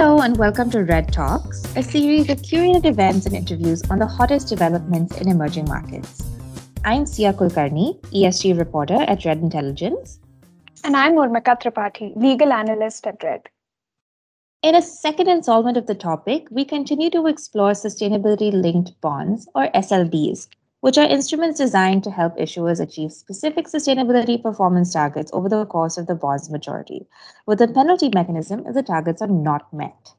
Hello and welcome to Red Talks, a series of curated events and interviews on the hottest developments in emerging markets. I'm Sia Kulkarni, ESG reporter at Red Intelligence. And I'm Urmika Tripathi, legal analyst at Red. In a second installment of the topic, we continue to explore sustainability-linked bonds, or SLBs, which are instruments designed to help issuers achieve specific sustainability performance targets over the course of the bond's maturity, with a penalty mechanism if the targets are not met.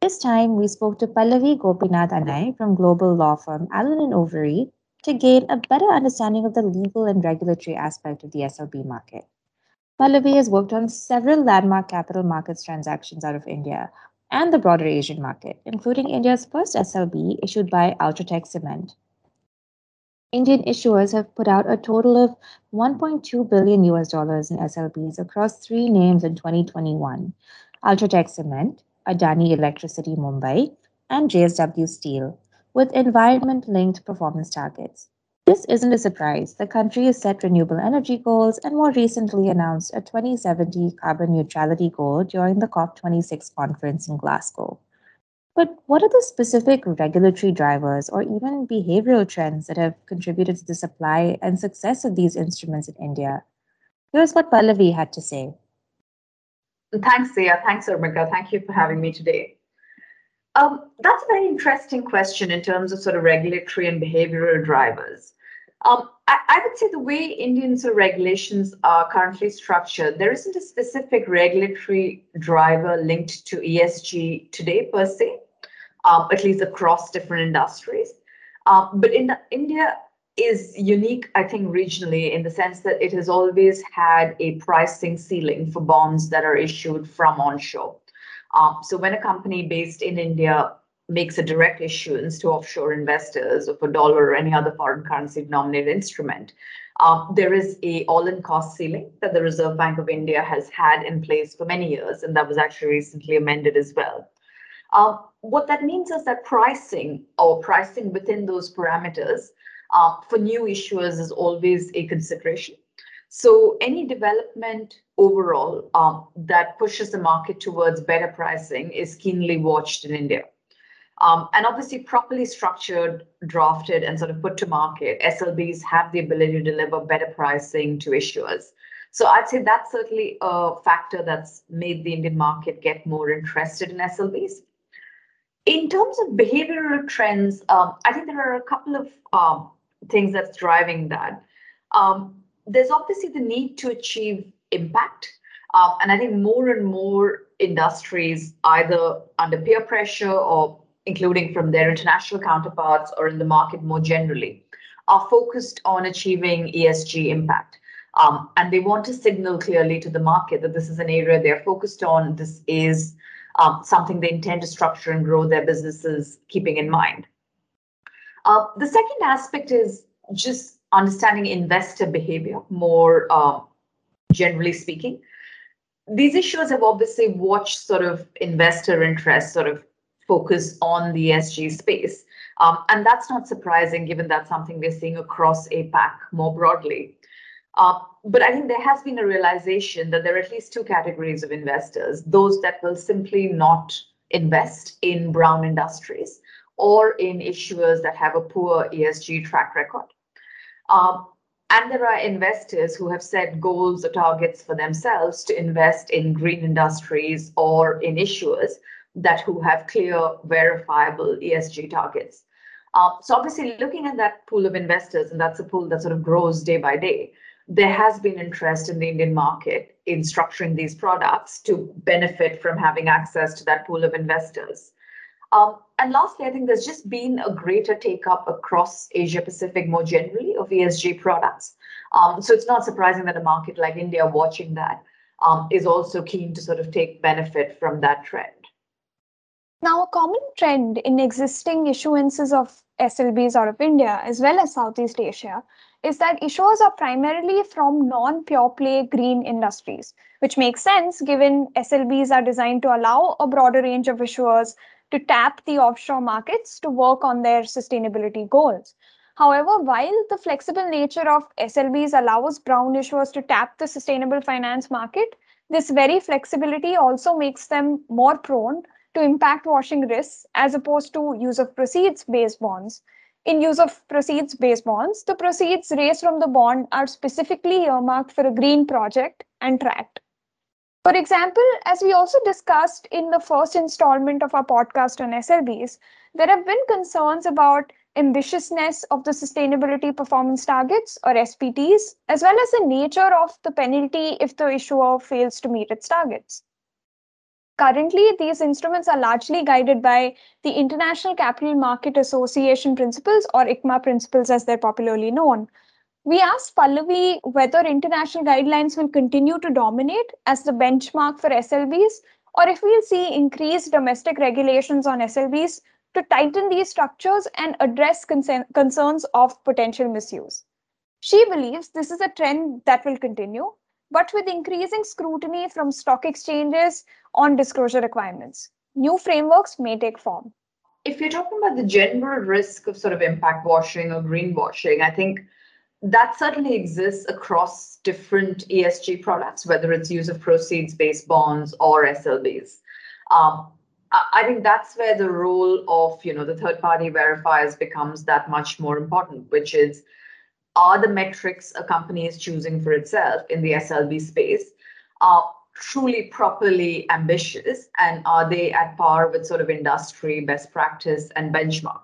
This time, we spoke to Pallavi Gopinath Anayi from global law firm Allen & Overy to gain a better understanding of the legal and regulatory aspect of the SLB market. Pallavi has worked on several landmark capital markets transactions out of India and the broader Asian market, including India's first SLB issued by UltraTech Cement. Indian issuers have put out a total of $1.2 billion in SLBs across three names in 2021: UltraTech Cement, Adani Electricity Mumbai, and JSW Steel, with environment-linked performance targets. This isn't a surprise. The country has set renewable energy goals and more recently announced a 2070 carbon neutrality goal during the COP26 conference in Glasgow. But what are the specific regulatory drivers or even behavioral trends that have contributed to the supply and success of these instruments in India? Here's what Pallavi had to say. Thanks, Sia. Thanks, Urmika. Thank you for having me today. That's a very interesting question in terms of sort of regulatory and behavioral drivers. I would say the way Indian regulations are currently structured, there isn't a specific regulatory driver linked to ESG today per se. At least across different industries. But India is unique, I think, regionally in the sense that it has always had a pricing ceiling for bonds that are issued from onshore. So when a company based in India makes a direct issuance to offshore investors of a dollar or any other foreign currency denominated instrument, there is a all-in cost ceiling that the Reserve Bank of India has had in place for many years, and that was actually recently amended as well. What that means is that pricing within those parameters for new issuers is always a consideration. So any development overall that pushes the market towards better pricing is keenly watched in India. And obviously, properly structured, drafted, and sort of put to market, SLBs have the ability to deliver better pricing to issuers. So I'd say that's certainly a factor that's made the Indian market get more interested in SLBs. In terms of behavioral trends, I think there are a couple of things that's driving that. There's obviously the need to achieve impact. And I think more and more industries, either under peer pressure or including from their international counterparts or in the market more generally, are focused on achieving ESG impact. And they want to signal clearly to the market that this is an area they're focused on. This is something they intend to structure and grow their businesses, keeping in mind. The second aspect is just understanding investor behavior, more generally speaking. These issuers have obviously watched sort of investor interest sort of focus on the ESG space. And that's not surprising, given that's something we're seeing across APAC more broadly. But I think there has been a realization that there are at least two categories of investors: those that will simply not invest in brown industries or in issuers that have a poor ESG track record. And there are investors who have set goals or targets for themselves to invest in green industries or in issuers who have clear, verifiable ESG targets. So obviously, looking at that pool of investors, and that's a pool that sort of grows day by day, there has been interest in the Indian market in structuring these products to benefit from having access to that pool of investors. And lastly, I think there's just been a greater take-up across Asia-Pacific more generally of ESG products. So it's not surprising that a market like India watching that is also keen to sort of take benefit from that trend. Now, a common trend in existing issuances of SLBs out of India, as well as Southeast Asia, is that issuers are primarily from non-pure play green industries, which makes sense given SLBs are designed to allow a broader range of issuers to tap the offshore markets to work on their sustainability goals. However, while the flexible nature of SLBs allows brown issuers to tap the sustainable finance market, this very flexibility also makes them more prone to impact washing risks as opposed to use of proceeds-based bonds. In use of proceeds-based bonds, the proceeds raised from the bond are specifically earmarked for a green project and tracked. For example, as we also discussed in the first installment of our podcast on SLBs, there have been concerns about ambitiousness of the Sustainability Performance Targets or SPTs, as well as the nature of the penalty if the issuer fails to meet its targets. Currently, these instruments are largely guided by the International Capital Market Association principles, or ICMA principles as they're popularly known. We asked Pallavi whether international guidelines will continue to dominate as the benchmark for SLBs, or if we'll see increased domestic regulations on SLBs to tighten these structures and address concerns of potential misuse. She believes this is a trend that will continue, but with increasing scrutiny from stock exchanges on disclosure requirements, new frameworks may take form. If you're talking about the general risk of sort of impact washing or greenwashing, I think that certainly exists across different ESG products, whether it's use of proceeds-based bonds or SLBs. I think that's where the role of, the third-party verifiers becomes that much more important, which is, are the metrics a company is choosing for itself in the SLB space truly properly ambitious, and are they at par with sort of industry best practice and benchmark?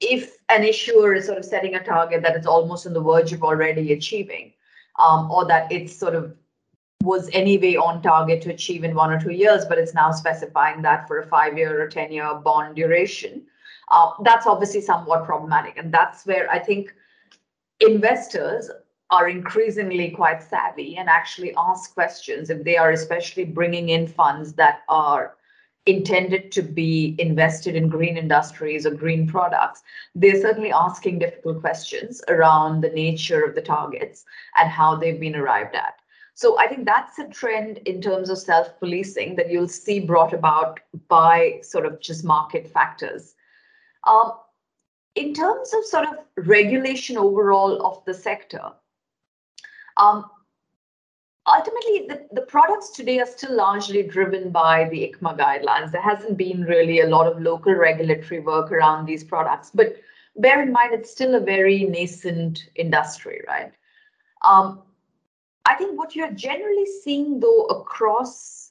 If an issuer is sort of setting a target that it's almost on the verge of already achieving, or that it's sort of was anyway on target to achieve in 1 or 2 years, but it's now specifying that for a 5-year or 10-year bond duration, that's obviously somewhat problematic. And that's where I think investors are increasingly quite savvy and actually ask questions if they are especially bringing in funds that are intended to be invested in green industries or green products. They're certainly asking difficult questions around the nature of the targets and how they've been arrived at. So I think that's a trend in terms of self-policing that you'll see brought about by sort of just market factors. In terms of sort of regulation overall of the sector, ultimately the products today are still largely driven by the ICMA guidelines. There hasn't been really a lot of local regulatory work around these products, but bear in mind, it's still a very nascent industry, right? I think what you're generally seeing, though, across,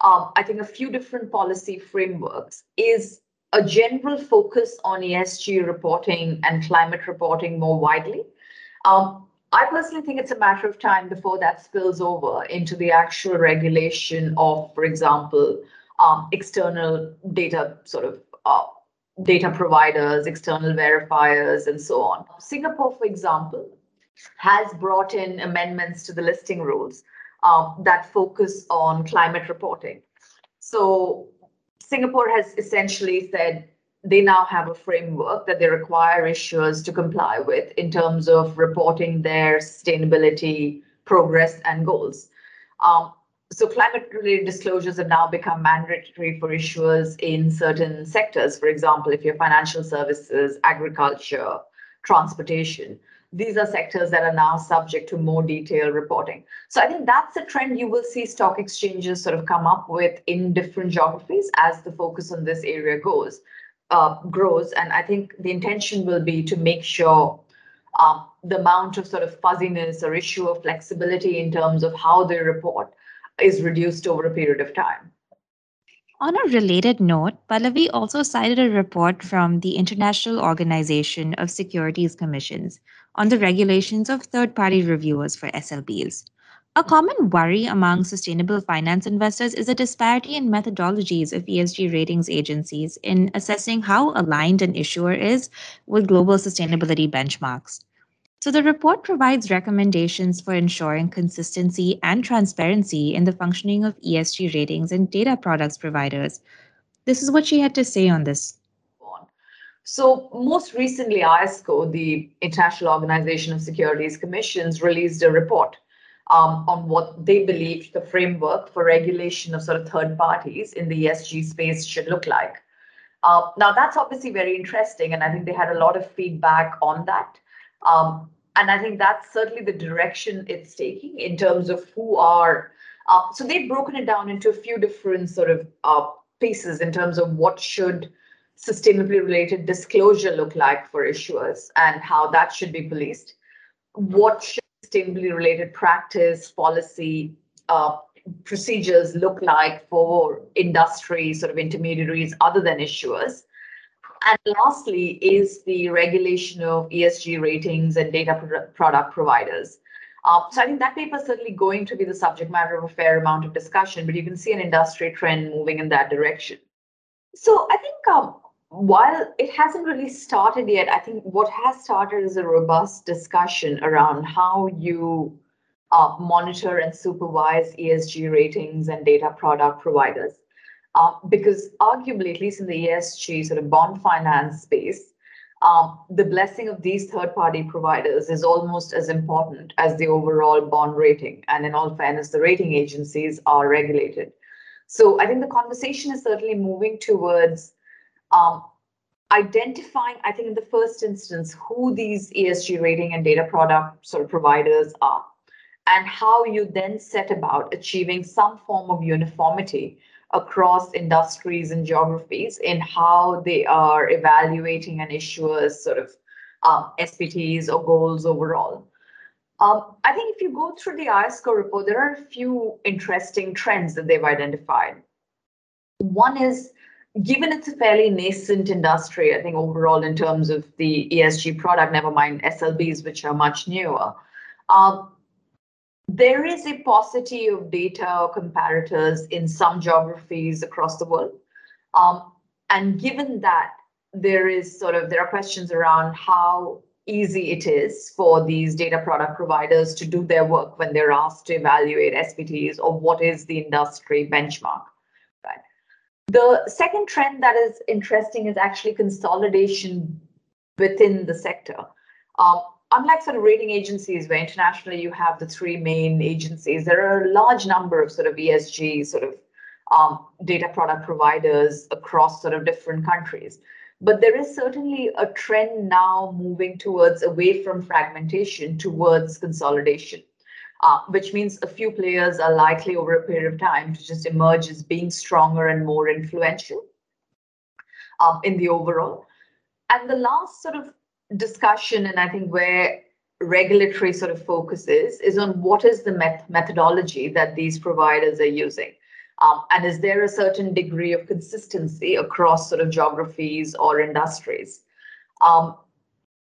I think, a few different policy frameworks is a general focus on ESG reporting and climate reporting more widely. I personally think it's a matter of time before that spills over into the actual regulation of, for example, external data sort of data providers, external verifiers, and so on. Singapore, for example, has brought in amendments to the listing rules that focus on climate reporting. So Singapore has essentially said they now have a framework that they require issuers to comply with in terms of reporting their sustainability progress and goals. So climate-related disclosures have now become mandatory for issuers in certain sectors. For example, if you're financial services, agriculture, transportation, these are sectors that are now subject to more detailed reporting. So I think that's a trend you will see stock exchanges sort of come up with in different geographies as the focus on this area grows. And I think the intention will be to make sure the amount of sort of fuzziness or issue of flexibility in terms of how they report is reduced over a period of time. On a related note, Pallavi also cited a report from the International Organization of Securities Commissions on the regulations of third-party reviewers for SLBs. A common worry among sustainable finance investors is a disparity in methodologies of ESG ratings agencies in assessing how aligned an issuer is with global sustainability benchmarks. So the report provides recommendations for ensuring consistency and transparency in the functioning of ESG ratings and data products providers. This is what she had to say on this. So most recently, IOSCO, the International Organization of Securities Commissions, released a report on what they believed the framework for regulation of sort of third parties in the ESG space should look like. Now, that's obviously very interesting, and I think they had a lot of feedback on that. And I think that's certainly the direction it's taking in terms of who are. So they've broken it down into a few different sort of pieces in terms of what should sustainably related disclosure look like for issuers and how that should be policed. What should sustainably related practice, policy, procedures look like for industry sort of intermediaries other than issuers? And lastly is the regulation of ESG ratings and data product providers. So I think that paper is certainly going to be the subject matter of a fair amount of discussion, but you can see an industry trend moving in that direction. So I think while it hasn't really started yet, I think what has started is a robust discussion around how you monitor and supervise ESG ratings and data product providers. Because arguably, at least in the ESG sort of bond finance space, the blessing of these third-party providers is almost as important as the overall bond rating. And in all fairness, the rating agencies are regulated. So I think the conversation is certainly moving towards identifying, I think in the first instance, who these ESG rating and data product sort of providers are, and how you then set about achieving some form of uniformity across industries and geographies in how they are evaluating an issuer's sort of SPTs or goals overall. I think if you go through the IOSCO report, there are a few interesting trends that they've identified. One is, given it's a fairly nascent industry, I think overall in terms of the ESG product, never mind SLBs, which are much newer, there is a paucity of data or comparators in some geographies across the world. And given that, there are questions around how easy it is for these data product providers to do their work when they're asked to evaluate SPTs or what is the industry benchmark. Right. The second trend that is interesting is actually consolidation within the sector. Unlike sort of rating agencies, where internationally you have the three main agencies, there are a large number of sort of ESG sort of data product providers across sort of different countries. But there is certainly a trend now moving towards away from fragmentation towards consolidation, which means a few players are likely over a period of time to just emerge as being stronger and more influential in the overall. And the last sort of discussion, and I think where regulatory sort of focus is on what is the methodology that these providers are using, and is there a certain degree of consistency across sort of geographies or industries?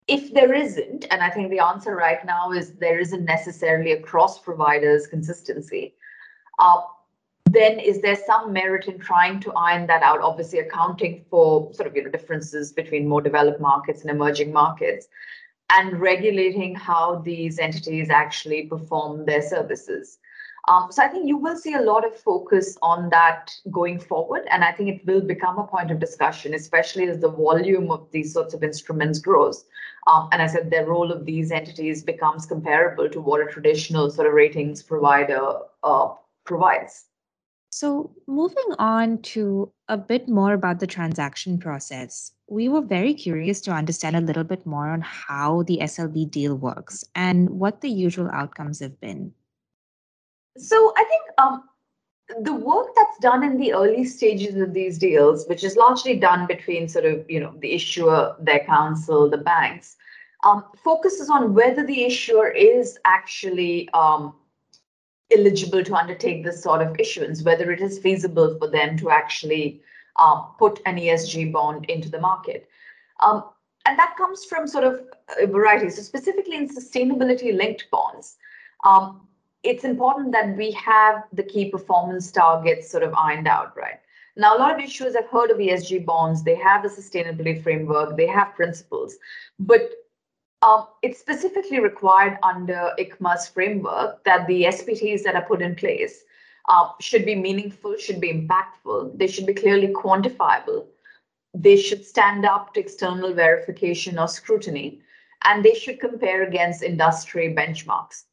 If there isn't, and I think the answer right now is there isn't necessarily across providers consistency, then is there some merit in trying to iron that out, obviously accounting for sort of, you know, differences between more developed markets and emerging markets, and regulating how these entities actually perform their services. So I think you will see a lot of focus on that going forward, and I think it will become a point of discussion, especially as the volume of these sorts of instruments grows. And I said the role of these entities becomes comparable to what a traditional sort of ratings provider provides. So moving on to a bit more about the transaction process, we were very curious to understand a little bit more on how the SLB deal works and what the usual outcomes have been. So I think the work that's done in the early stages of these deals, which is largely done between sort of, you know, the issuer, their counsel, the banks, focuses on whether the issuer is actually eligible to undertake this sort of issuance, whether it is feasible for them to actually put an ESG bond into the market. And that comes from sort of a variety. So specifically in sustainability-linked bonds, it's important that we have the key performance targets sort of ironed out, right? Now, a lot of issuers have heard of ESG bonds. They have a sustainability framework. They have principles. But it's specifically required under ICMA's framework that the SPTs that are put in place should be meaningful, should be impactful, they should be clearly quantifiable, they should stand up to external verification or scrutiny, and they should compare against industry benchmarks.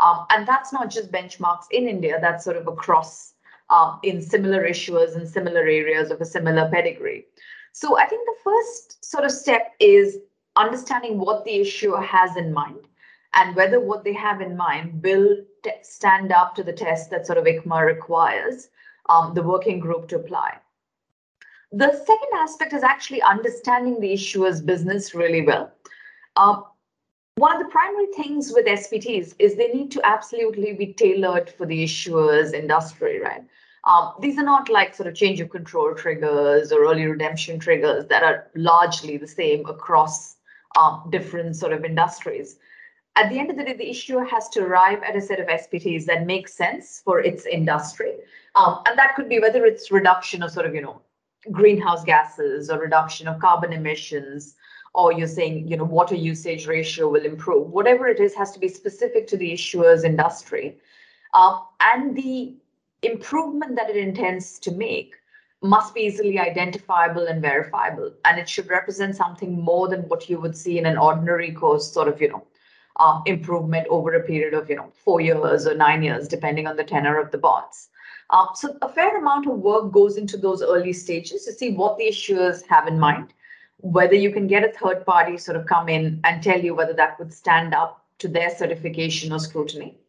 And that's not just benchmarks in India, that's sort of across in similar issuers and similar areas of a similar pedigree. So I think the first sort of step is understanding what the issuer has in mind and whether what they have in mind will stand up to the test that sort of ICMA requires the working group to apply. The second aspect is actually understanding the issuer's business really well. One of the primary things with SPTs is they need to absolutely be tailored for the issuer's industry, right? These are not like sort of change of control triggers or early redemption triggers that are largely the same across different sort of industries. At the end of the day, the issuer has to arrive at a set of SPTs that make sense for its industry. And that could be whether it's reduction of sort of, greenhouse gases or reduction of carbon emissions, or you're saying, water usage ratio will improve. Whatever it is has to be specific to the issuer's industry. And the improvement that it intends to make must be easily identifiable and verifiable. And it should represent something more than what you would see in an ordinary course sort of, improvement over a period of, 4 years or 9 years, depending on the tenor of the bonds. So a fair amount of work goes into those early stages to see what the issuers have in mind, whether you can get a third party sort of come in and tell you whether that would stand up to their certification or scrutiny.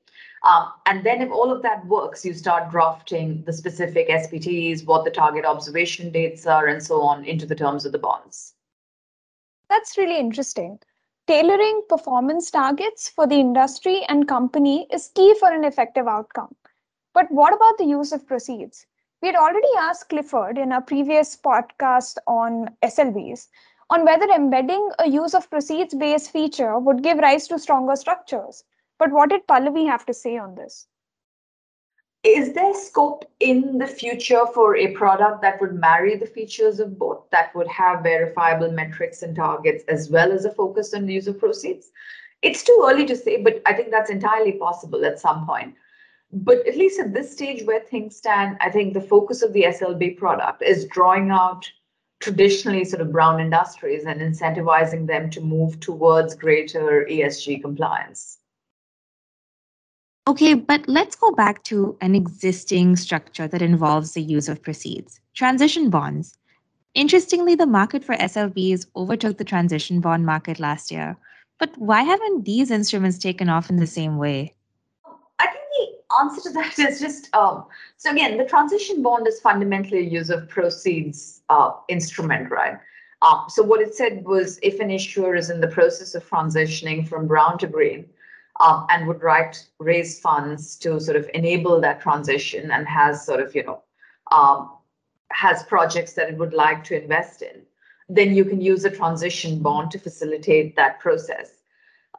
And then if all of that works, you start drafting the specific SPTs, what the target observation dates are, and so on into the terms of the bonds. That's really interesting. Tailoring performance targets for the industry and company is key for an effective outcome. But what about the use of proceeds? We had already asked Clifford in our previous podcast on SLBs on whether embedding a use of proceeds-based feature would give rise to stronger structures. But what did Pallavi have to say on this? Is there scope in the future for a product that would marry the features of both, that would have verifiable metrics and targets, as well as a focus on the use of proceeds? It's too early to say, but I think that's entirely possible at some point. But at least at this stage where things stand, I think the focus of the SLB product is drawing out traditionally sort of brown industries and incentivizing them to move towards greater ESG compliance. Okay, but let's go back to an existing structure that involves the use of proceeds, transition bonds. Interestingly, the market for SLBs overtook the transition bond market last year. But why haven't these instruments taken off in the same way? I think the answer to that is just, so again, the transition bond is fundamentally a use of proceeds instrument, right? So what it said was if an issuer is in the process of transitioning from brown to green, and would raise funds to sort of enable that transition and has sort of, has projects that it would like to invest in, then you can use a transition bond to facilitate that process.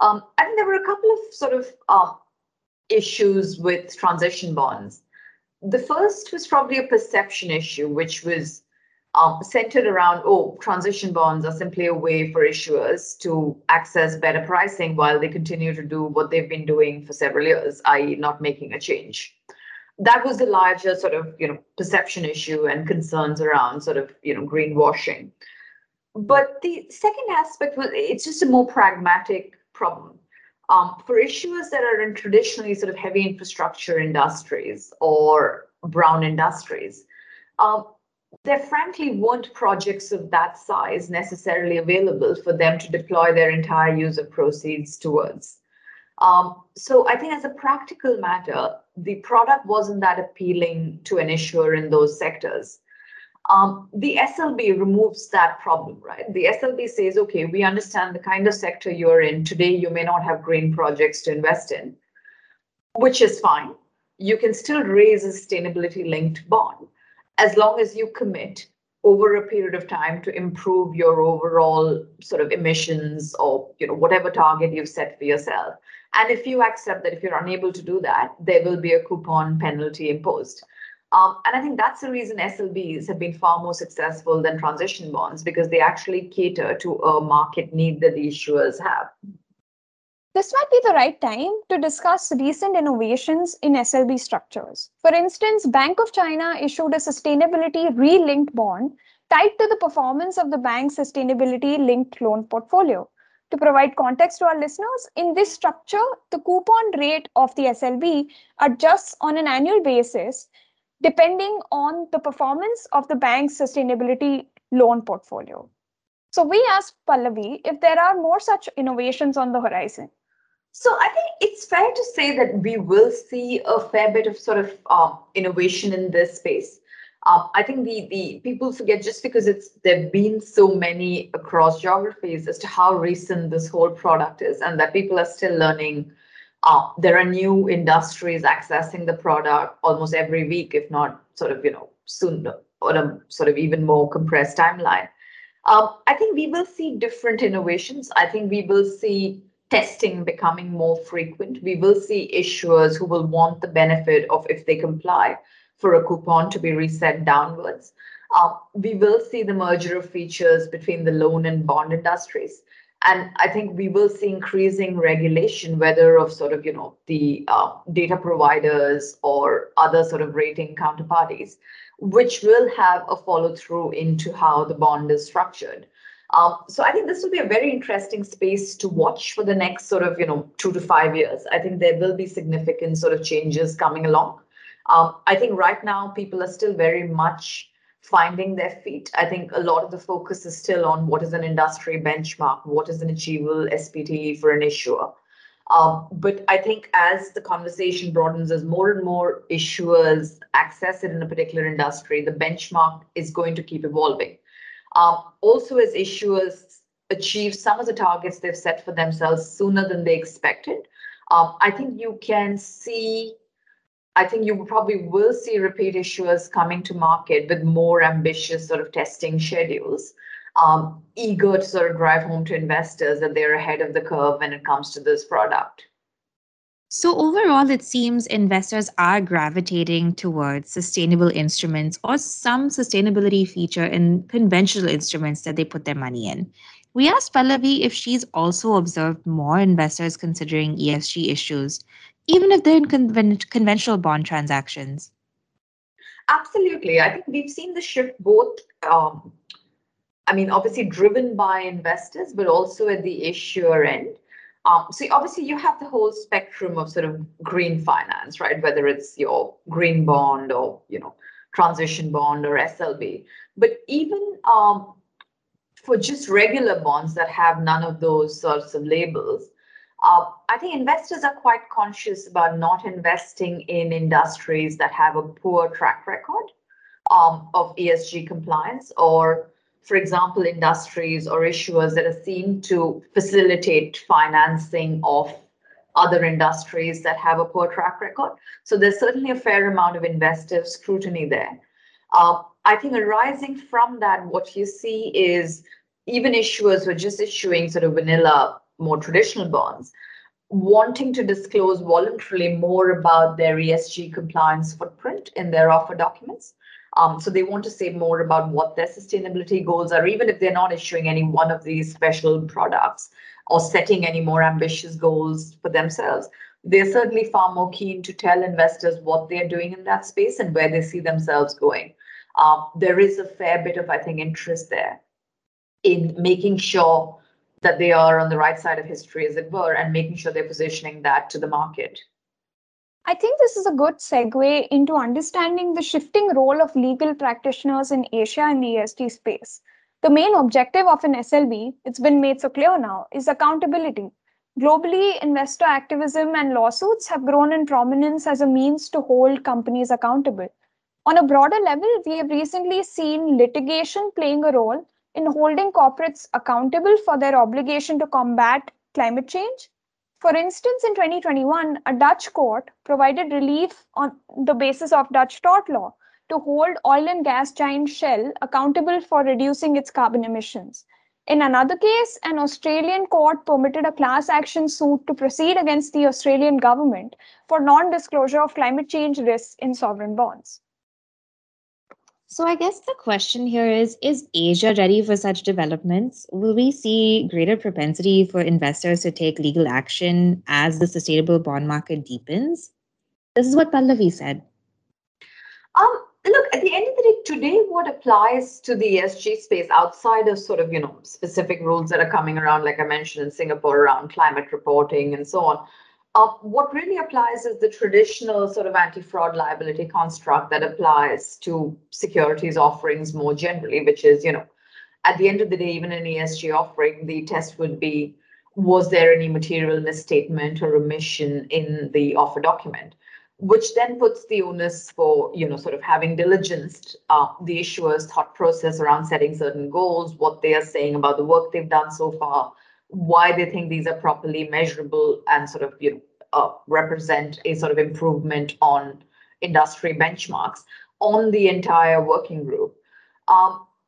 I think there were a couple of sort of issues with transition bonds. The first was probably a perception issue, which was centered around, transition bonds are simply a way for issuers to access better pricing while they continue to do what they've been doing for several years, i.e. not making a change. That was the larger sort of, perception issue and concerns around sort of, greenwashing. But the second aspect was it's just a more pragmatic problem. For issuers that are in traditionally sort of heavy infrastructure industries or brown industries, there frankly weren't projects of that size necessarily available for them to deploy their entire use of proceeds towards. So I think as a practical matter, the product wasn't that appealing to an issuer in those sectors. The SLB removes that problem, right? The SLB says, okay, we understand the kind of sector you're in. Today, you may not have green projects to invest in, which is fine. You can still raise a sustainability-linked bond, as long as you commit over a period of time to improve your overall sort of emissions or whatever target you've set for yourself. And if you accept that if you're unable to do that, there will be a coupon penalty imposed. And I think that's the reason SLBs have been far more successful than transition bonds, because they actually cater to a market need that the issuers have. This might be the right time to discuss recent innovations in SLB structures. For instance, Bank of China issued a sustainability re-linked bond tied to the performance of the bank's sustainability-linked loan portfolio. To provide context to our listeners, in this structure, the coupon rate of the SLB adjusts on an annual basis depending on the performance of the bank's sustainability loan portfolio. So we asked Pallavi if there are more such innovations on the horizon. So I think it's fair to say that we will see a fair bit of sort of innovation in this space. I think the people forget, just because there've been so many across geographies, as to how recent this whole product is, and that people are still learning. There are new industries accessing the product almost every week, if not sort of, you know, soon on a sort of even more compressed timeline. I think we will see different innovations. I think we will see testing becoming more frequent. We will see issuers who will want the benefit of, if they comply, for a coupon to be reset downwards. We will see the merger of features between the loan and bond industries. And I think we will see increasing regulation, whether of sort of, you know, the data providers or other sort of rating counterparties, which will have a follow through into how the bond is structured. So I think this will be a very interesting space to watch for the next sort of, you know, 2 to 5 years. I think there will be significant sort of changes coming along. I think right now people are still very much finding their feet. I think a lot of the focus is still on what is an industry benchmark, what is an achievable SPT for an issuer. But I think as the conversation broadens, as more and more issuers access it in a particular industry, the benchmark is going to keep evolving. Also, as issuers achieve some of the targets they've set for themselves sooner than they expected, I think you can see, I think you probably will see repeat issuers coming to market with more ambitious sort of testing schedules, eager to sort of drive home to investors that they're ahead of the curve when it comes to this product. So overall, it seems investors are gravitating towards sustainable instruments or some sustainability feature in conventional instruments that they put their money in. We asked Pallavi if she's also observed more investors considering ESG issues, even if they're in conventional bond transactions. Absolutely. I think we've seen the shift both, I mean, obviously driven by investors, but also at the issuer end. So obviously you have the whole spectrum of sort of green finance, right? Whether it's your green bond or, you know, transition bond or SLB. But even for just regular bonds that have none of those sorts of labels, I think investors are quite conscious about not investing in industries that have a poor track record of ESG compliance, or, for example, industries or issuers that are seen to facilitate financing of other industries that have a poor track record. So there's certainly a fair amount of investor scrutiny there. I think arising from that, what you see is even issuers who are just issuing sort of vanilla, more traditional bonds, wanting to disclose voluntarily more about their ESG compliance footprint in their offer documents. So they want to say more about what their sustainability goals are, even if they're not issuing any one of these special products or setting any more ambitious goals for themselves. They're certainly far more keen to tell investors what they're doing in that space and where they see themselves going. There is a fair bit of, I think, interest there in making sure that they are on the right side of history, as it were, and making sure they're positioning that to the market. I think this is a good segue into understanding the shifting role of legal practitioners in Asia in the ESG space. The main objective of an SLB, it's been made so clear now, is accountability. Globally, investor activism and lawsuits have grown in prominence as a means to hold companies accountable. On a broader level, we have recently seen litigation playing a role in holding corporates accountable for their obligation to combat climate change. For instance, in 2021, a Dutch court provided relief on the basis of Dutch tort law to hold oil and gas giant Shell accountable for reducing its carbon emissions. In another case, an Australian court permitted a class action suit to proceed against the Australian government for non-disclosure of climate change risks in sovereign bonds. So I guess the question here is Asia ready for such developments? Will we see greater propensity for investors to take legal action as the sustainable bond market deepens? This is what Pallavi said. Look, at the end of the day, today, what applies to the ESG space outside of sort of, you know, specific rules that are coming around, like I mentioned in Singapore around climate reporting and so on, what really applies is the traditional sort of anti-fraud liability construct that applies to securities offerings more generally, which is, you know, at the end of the day, even an ESG offering, the test would be, was there any material misstatement or omission in the offer document? which then puts the onus for, sort of having diligenced the issuer's thought process around setting certain goals, what they are saying about the work they've done so far, why they think these are properly measurable and sort of represent a sort of improvement on industry benchmarks on the entire working group.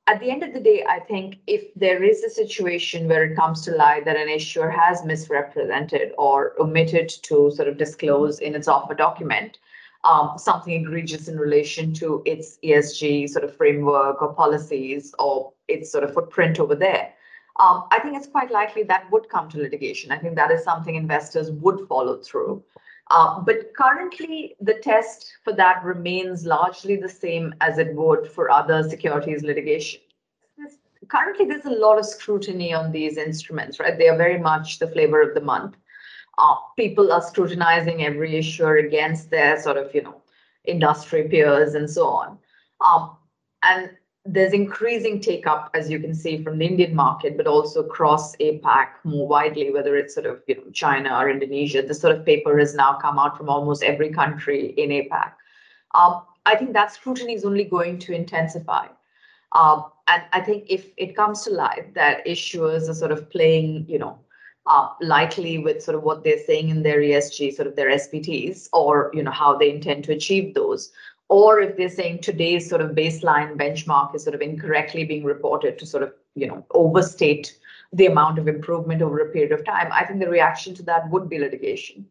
At the end of the day, I think if there is a situation where it comes to light that an issuer has misrepresented or omitted to sort of disclose in its offer document something egregious in relation to its ESG sort of framework or policies or its sort of footprint over there, I think it's quite likely that would come to litigation. I think that is something investors would follow through. But currently, the test for that remains largely the same as it would for other securities litigation. Currently, there's a lot of scrutiny on these instruments, right? They are very much the flavor of the month. People are scrutinizing every issuer against their sort of, industry peers and so on. And there's increasing take-up, as you can see, from the Indian market, but also across APAC more widely, whether it's sort of China or Indonesia. This sort of paper has now come out from almost every country in APAC. I think that scrutiny is only going to intensify. And I think if it comes to light that issuers are sort of playing, lightly with sort of what they're saying in their ESG, sort of their SPTs, or, how they intend to achieve those, or if they're saying today's sort of baseline benchmark is sort of incorrectly being reported to sort of, overstate the amount of improvement over a period of time, I think the reaction to that would be litigation.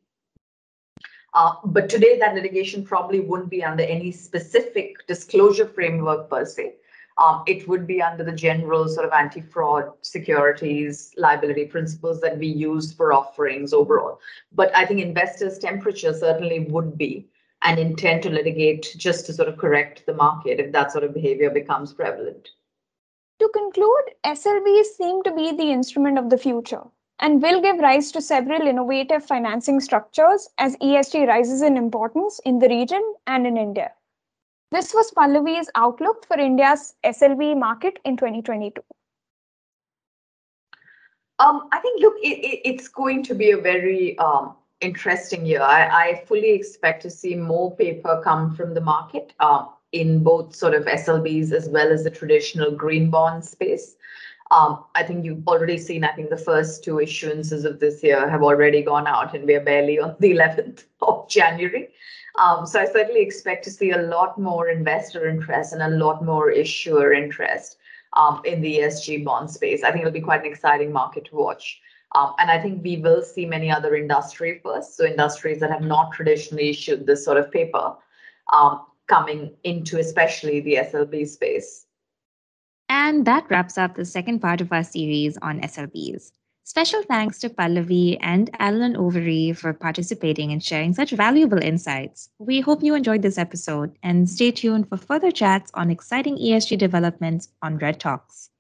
But today, that litigation probably wouldn't be under any specific disclosure framework per se. It would be under the general sort of anti-fraud securities liability principles that we use for offerings overall. But I think investors' temperature certainly would be an intent to litigate just to sort of correct the market if that sort of behavior becomes prevalent. To conclude, SLBs seem to be the instrument of the future and will give rise to several innovative financing structures as ESG rises in importance in the region and in India. This was Pallavi's outlook for India's SLB market in 2022. I think, look, it's going to be a very interesting year. I fully expect to see more paper come from the market in both sort of SLBs as well as the traditional green bond space. I think you've already seen, I think the first two issuances of this year have already gone out and we are barely on the 11th of January. So I certainly expect to see a lot more investor interest and a lot more issuer interest in the ESG bond space. I think it'll be quite an exciting market to watch. And I think we will see many other industry firsts, so industries that have not traditionally issued this sort of paper coming into especially the SLB space. And that wraps up the second part of our series on SLBs. Special thanks to Pallavi and Alan Overy for participating and sharing such valuable insights. We hope you enjoyed this episode and stay tuned for further chats on exciting ESG developments on Red Talks.